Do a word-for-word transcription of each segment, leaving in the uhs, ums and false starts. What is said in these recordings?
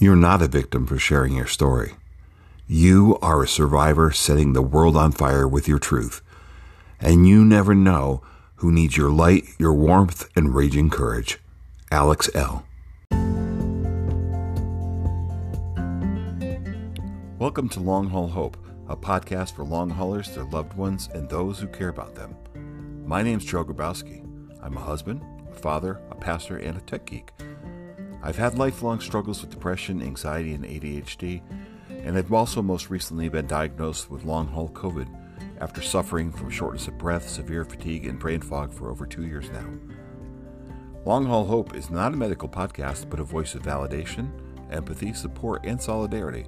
You're not a victim for sharing your story. You are a survivor setting the world on fire with your truth. And you never know who needs your light, your warmth, and raging courage. Alex L. Welcome to Long Haul Hope, a podcast for long haulers, their loved ones, and those who care about them. My name's Joe Grabowski. I'm a husband, a father, a pastor, and a tech geek. I've had lifelong struggles with depression, anxiety, and A D H D, and I've also most recently been diagnosed with long-haul COVID after suffering from shortness of breath, severe fatigue, and brain fog for over two years now. Long Haul Hope is not a medical podcast, but a voice of validation, empathy, support, and solidarity.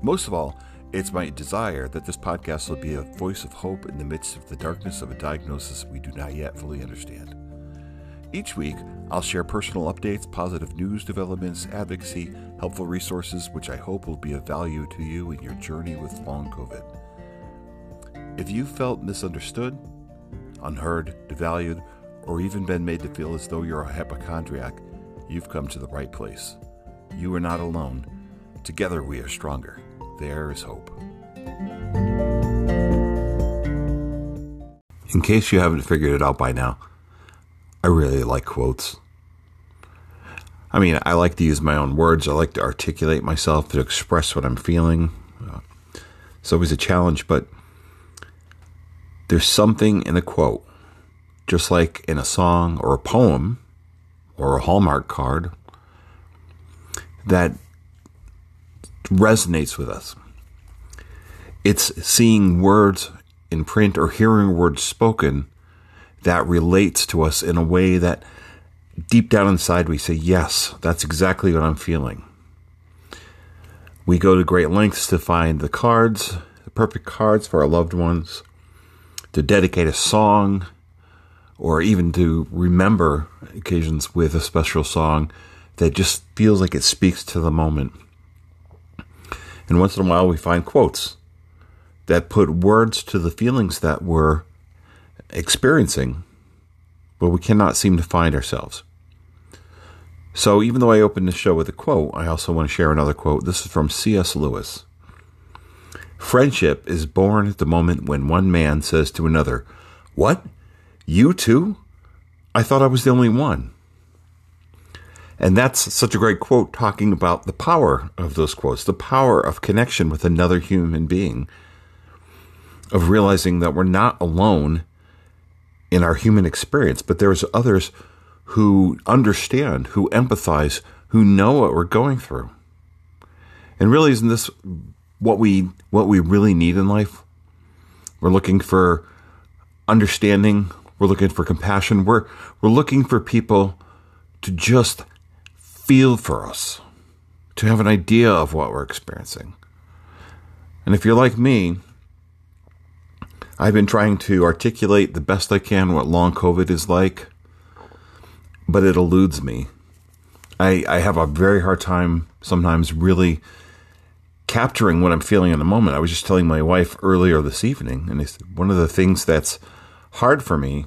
Most of all, it's my desire that this podcast will be a voice of hope in the midst of the darkness of a diagnosis we do not yet fully understand. Each week, I'll share personal updates, positive news developments, advocacy, helpful resources, which I hope will be of value to you in your journey with long COVID. If you felt misunderstood, unheard, devalued, or even been made to feel as though you're a hypochondriac, you've come to the right place. You are not alone. Together we are stronger. There is hope. In case you haven't figured it out by now, I really like quotes. I mean, I like to use my own words. I like to articulate myself, to express what I'm feeling. Uh, it's always a challenge, but there's something in a quote, just like in a song or a poem or a Hallmark card, that resonates with us. It's seeing words in print or hearing words spoken that relates to us in a way that deep down inside we say, yes, that's exactly what I'm feeling. We go to great lengths to find the cards, the perfect cards for our loved ones, to dedicate a song, or even to remember occasions with a special song that just feels like it speaks to the moment. And once in a while we find quotes that put words to the feelings that we're experiencing, but we cannot seem to find ourselves. So even though I opened the show with a quote, I also want to share another quote. This is from C S Lewis. Friendship is born at the moment when one man says to another, "What? You too? I thought I was the only one." And that's such a great quote, talking about the power of those quotes, the power of connection with another human being, of realizing that we're not alone in our human experience, but there's others who understand, who empathize, who know what we're going through. And really, isn't this what we what we really need in life? We're looking for understanding. We're looking for compassion. We're we're looking for people to just feel for us, to have an idea of what we're experiencing. And if you're like me, I've been trying to articulate the best I can what long COVID is like, but it eludes me. I, I have a very hard time sometimes really capturing what I'm feeling in the moment. I was just telling my wife earlier this evening, and it's one of the things that's hard for me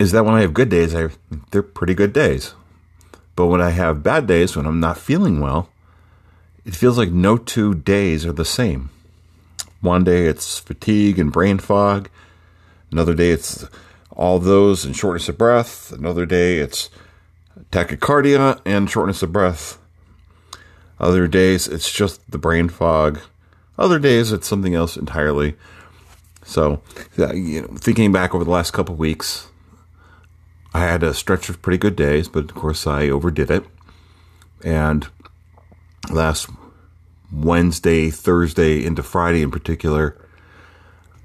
is that when I have good days, I, they're pretty good days. But when I have bad days, when I'm not feeling well, it feels like no two days are the same. One day it's fatigue and brain fog. Another day it's all those and shortness of breath. Another day it's tachycardia and shortness of breath. Other days it's just the brain fog. Other days it's something else entirely. So, you know, thinking back over the last couple of weeks, I had a stretch of pretty good days, but of course I overdid it. And last Wednesday, Thursday, into Friday in particular,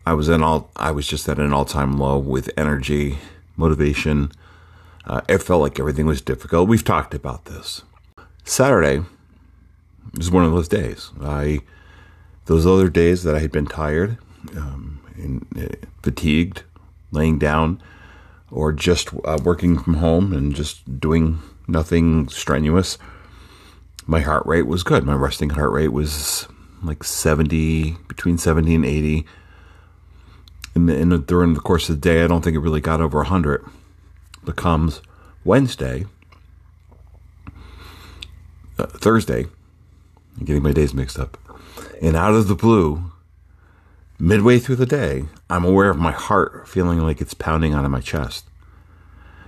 I was in all. I was just at an all-time low with energy, motivation. Uh, it felt like everything was difficult. We've talked about this. Saturday was one of those days. I, those other days that I had been tired, um, and, uh, fatigued, laying down, or just uh, working from home and just doing nothing strenuous. My heart rate was good. My resting heart rate was like seventy, between seventy and eighty. And, and during the course of the day, I don't think it really got over one hundred. But comes Wednesday, uh, Thursday, I'm getting my days mixed up, and out of the blue, midway through the day, I'm aware of my heart feeling like it's pounding out of my chest.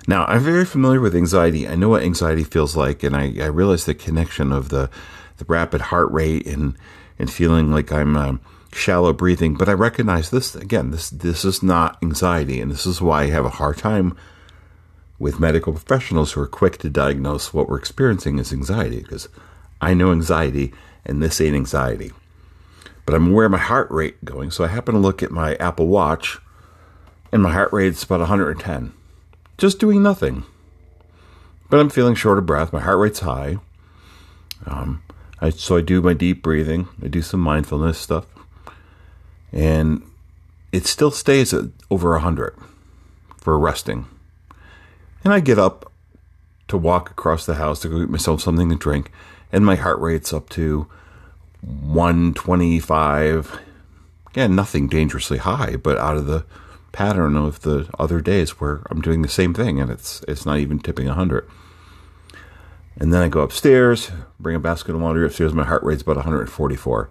Now, I'm very familiar with anxiety. I know what anxiety feels like, and I, I realize the connection of the, the rapid heart rate and, and feeling like I'm um, shallow breathing. But I recognize this, again, this this is not anxiety, and this is why I have a hard time with medical professionals who are quick to diagnose what we're experiencing as anxiety, because I know anxiety, and this ain't anxiety. But I'm aware of my heart rate going, so I happen to look at my Apple Watch, and my heart rate's about one hundred ten. Just doing nothing. But I'm feeling short of breath. My heart rate's high. Um, I, so I do my deep breathing. I do some mindfulness stuff. And it still stays at over one hundred for resting. And I get up to walk across the house to go get myself something to drink. And my heart rate's up to one twenty-five. Again, nothing dangerously high, but out of the pattern of the other days where I'm doing the same thing, and it's it's not even tipping one hundred. And then I go upstairs, bring a basket of laundry upstairs. My heart rate's about one forty-four,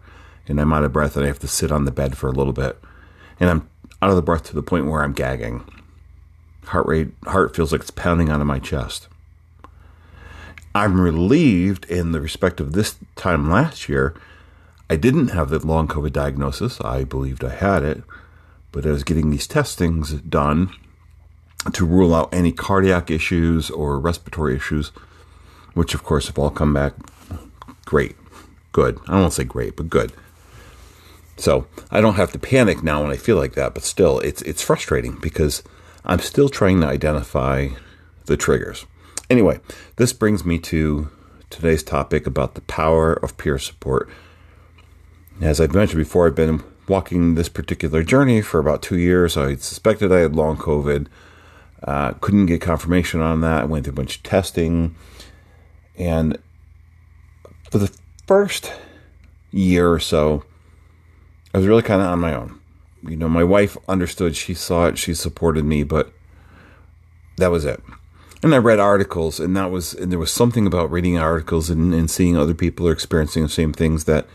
and I'm out of breath, and I have to sit on the bed for a little bit, and I'm out of the breath to the point where I'm gagging. Heart rate, heart feels like it's pounding out of my chest. I'm relieved in the respect of this time last year, I didn't have the long COVID diagnosis. I believed I had it. But I was getting these testings done to rule out any cardiac issues or respiratory issues, which, of course, have all come back great, good. I don't want to say great, but good. So I don't have to panic now when I feel like that, but still, it's it's frustrating because I'm still trying to identify the triggers. Anyway, this brings me to today's topic about the power of peer support. As I've mentioned before, I've been walking this particular journey for about two years. I suspected I had long COVID. Uh, couldn't get confirmation on that. I went through a bunch of testing. And for the first year or so, I was really kind of on my own. You know, my wife understood. She saw it. She supported me. But that was it. And I read articles. And that was, and there was something about reading articles and, and seeing other people are experiencing the same things that,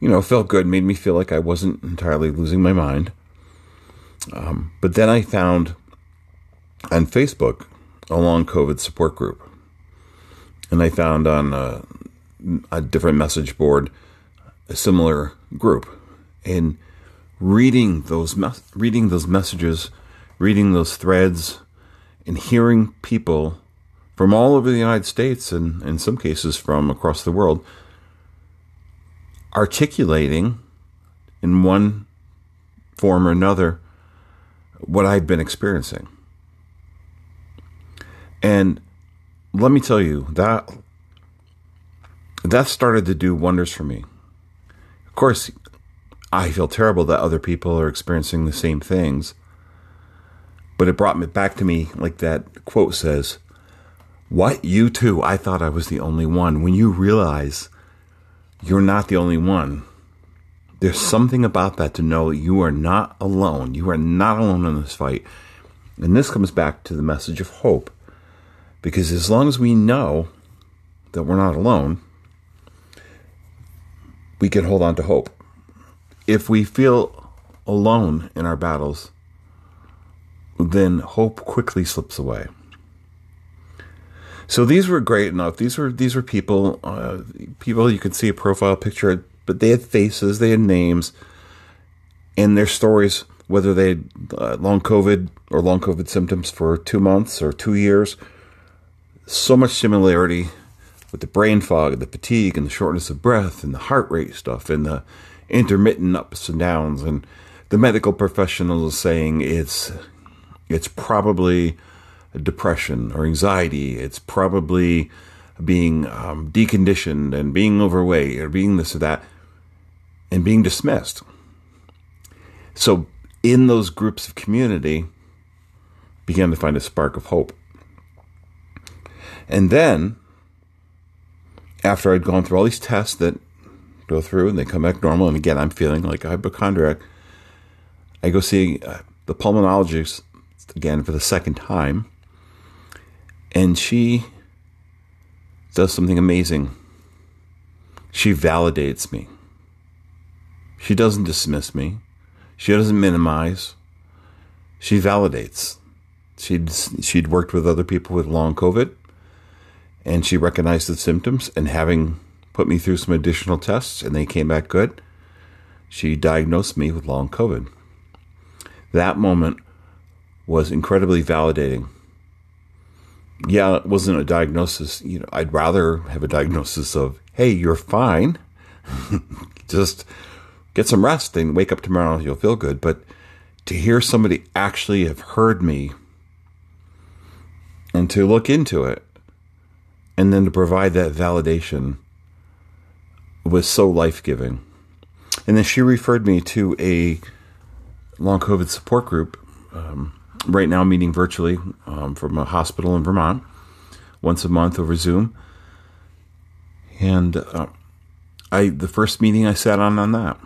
you know, felt good, made me feel like I wasn't entirely losing my mind. Um, but then I found on Facebook a long COVID support group. And I found on a, a different message board a similar group. And reading those, mes- reading those messages, reading those threads, and hearing people from all over the United States and in some cases from across the world articulating in one form or another what I've been experiencing. And let me tell you, that that started to do wonders for me. Of course, I feel terrible that other people are experiencing the same things, but it brought me back to me, like that quote says, "What? You too? I thought I was the only one." When you realize you're not the only one, there's something about that to know you are not alone. You are not alone in this fight. And this comes back to the message of hope. Because as long as we know that we're not alone, we can hold on to hope. If we feel alone in our battles, then hope quickly slips away. So these were great enough. These were these were people, uh, people you could see a profile picture, but they had faces, they had names, and their stories, whether they had uh, long COVID or long COVID symptoms for two months or two years, so much similarity with the brain fog, and the fatigue, and the shortness of breath, and the heart rate stuff, and the intermittent ups and downs, and the medical professionals saying it's it's probably depression or anxiety. It's probably being um, deconditioned and being overweight or being this or that and being dismissed. So in those groups of community, began to find a spark of hope. And then after I'd gone through all these tests that go through and they come back normal, and again, I'm feeling like a hypochondriac, I go see uh, the pulmonologist again for the second time. And she does something amazing She validates me. She doesn't dismiss me. She doesn't minimize. She validates. She'd, she'd worked with other people with long COVID, and she recognized the symptoms, and having put me through some additional tests and they came back good, she diagnosed me with long COVID. That moment was incredibly validating. Yeah, it wasn't a diagnosis. You know, I'd rather have a diagnosis of, hey, you're fine. Just get some rest and wake up tomorrow. You'll feel good. But to hear somebody actually have heard me and to look into it and then to provide that validation was so life-giving. And then she referred me to a long COVID support group, um, right now meeting virtually um, from a hospital in Vermont once a month over Zoom. And uh, I the first meeting I sat on on that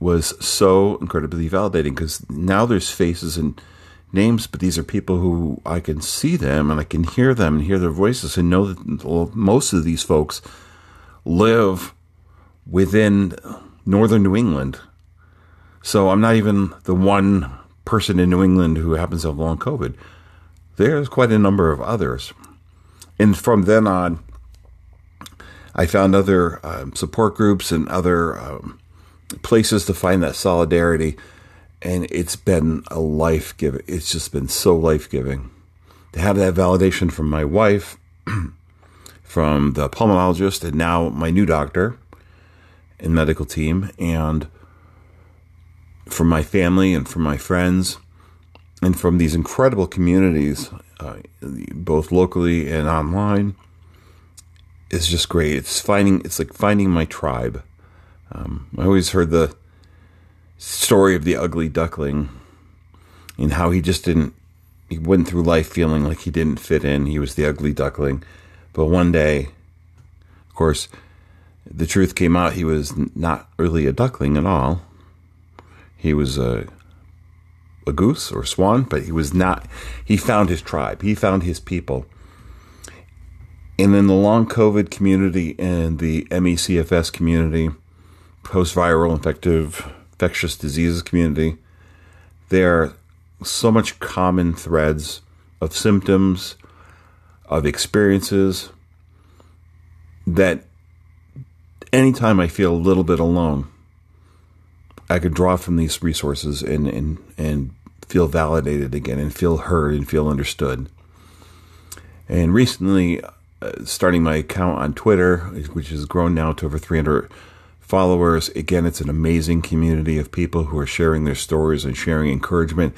was so incredibly validating, because now there's faces and names, but these are people who I can see them and I can hear them and hear their voices and know that most of these folks live within northern New England. So I'm not even the one person in New England who happens to have long COVID. There's quite a number of others. And from then on, I found other um, support groups and other um, places to find that solidarity. And it's been a life-giving. It's just been so life-giving. To have that validation from my wife, from the pulmonologist, and now my new doctor and medical team, and from my family and from my friends, and from these incredible communities, uh, both locally and online, is just great. It's finding. It's like finding my tribe. Um, I always heard the story of the ugly duckling and how he just didn't, he went through life feeling like he didn't fit in. He was the ugly duckling. But one day, of course, the truth came out. He was not really a duckling at all. He was a, a goose or a swan, but he was not, he found his tribe. He found his people. And then the long COVID community and the M E C F S community, post-viral infective infectious diseases community, there are so much common threads of symptoms, of experiences, that anytime I feel a little bit alone, I could draw from these resources and, and, and feel validated again and feel heard and feel understood. And recently, uh, starting my account on Twitter, which has grown now to over three hundred followers. Again, it's an amazing community of people who are sharing their stories and sharing encouragement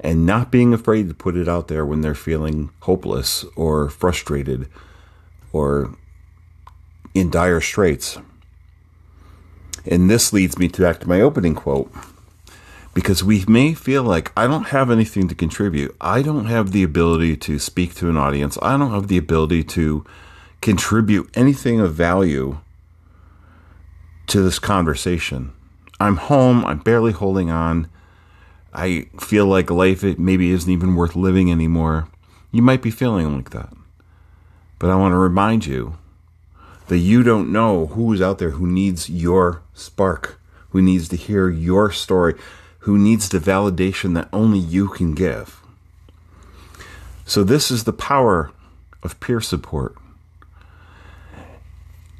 and not being afraid to put it out there when they're feeling hopeless or frustrated or in dire straits. And this leads me to back to my opening quote, because we may feel like I don't have anything to contribute. I don't have the ability to speak to an audience. I don't have the ability to contribute anything of value to this conversation. I'm home. I'm barely holding on. I feel like life it maybe isn't even worth living anymore. You might be feeling like that. But I want to remind you that you don't know who is out there who needs your spark, who needs to hear your story, who needs the validation that only you can give. So this is the power of peer support.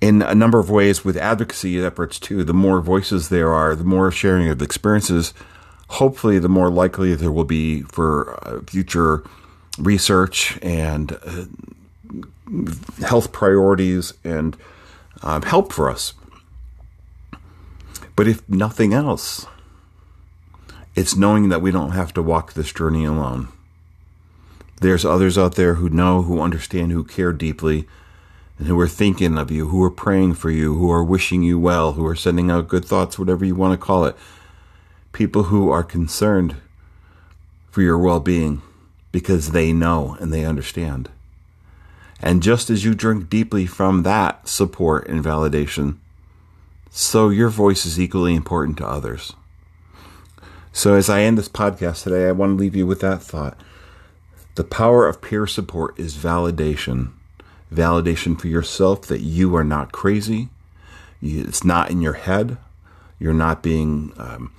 In a number of ways with advocacy efforts too, the more voices there are, the more sharing of experiences, hopefully the more likely there will be for uh, future research and uh, health priorities and um, help for us. But if nothing else, it's knowing that we don't have to walk this journey alone. There's others out there who know, who understand, who care deeply, and who are thinking of you, who are praying for you, who are wishing you well, who are sending out good thoughts, whatever you want to call it. People who are concerned for your well-being because they know and they understand. And just as you drink deeply from that support and validation, so your voice is equally important to others. So as I end this podcast today, I want to leave you with that thought. The power of peer support is validation. Validation for yourself that you are not crazy. You, it's not in your head. You're not being um,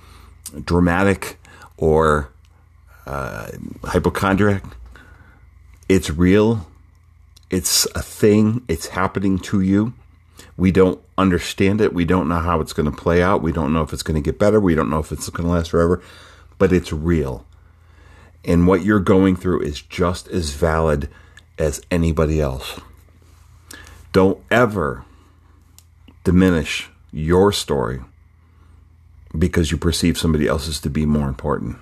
dramatic or uh, hypochondriac. It's real. It's a thing. It's happening to you. We don't understand it. We don't know how it's going to play out. We don't know if it's going to get better. We don't know if it's going to last forever. But it's real. And what you're going through is just as valid as anybody else. Don't ever diminish your story because you perceive somebody else's to be more important.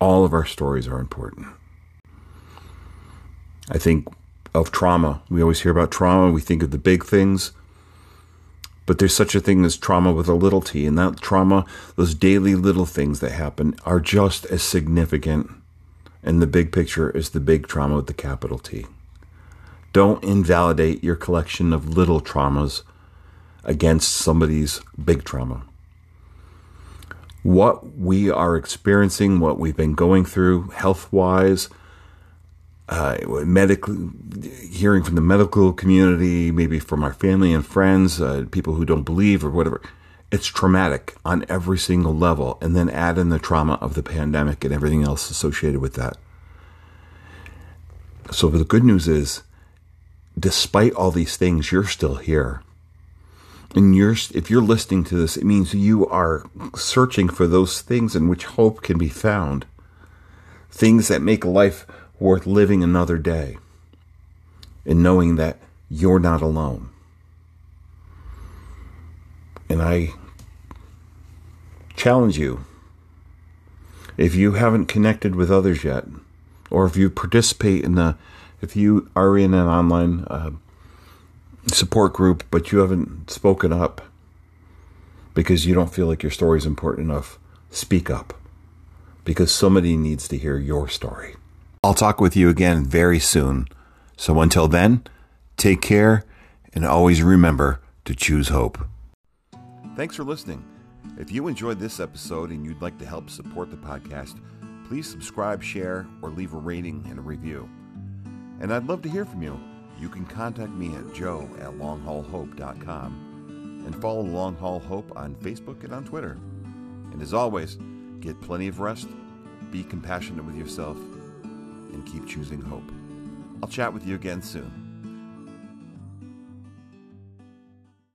All of our stories are important. I think of trauma. We always hear about trauma. We think of the big things. But there's such a thing as trauma with a little t. And that trauma, those daily little things that happen, are just as significant in the big picture as the big trauma with the capital T. Don't invalidate your collection of little traumas against somebody's big trauma. What we are experiencing, what we've been going through health-wise, Uh, medical, hearing from the medical community, maybe from our family and friends, uh, people who don't believe or whatever, it's traumatic on every single level. And then add in the trauma of the pandemic and everything else associated with that. So the good news is, despite all these things, you're still here. And you're, if you're listening to this, it means you are searching for those things in which hope can be found. Things that make life worth living another day, and knowing that you're not alone. And I challenge you, if you haven't connected with others yet, or if you participate in the, if you are in an online uh, support group, but you haven't spoken up because you don't feel like your story is important enough, speak up, because somebody needs to hear your story. I'll talk with you again very soon. So until then, take care and always remember to choose hope. Thanks for listening. If you enjoyed this episode and you'd like to help support the podcast, please subscribe, share, or leave a rating and a review. And I'd love to hear from you. You can contact me at joe at long haul hope dot com and follow Long Haul Hope on Facebook and on Twitter. And as always, get plenty of rest, be compassionate with yourself, and keep choosing hope. I'll chat with you again soon.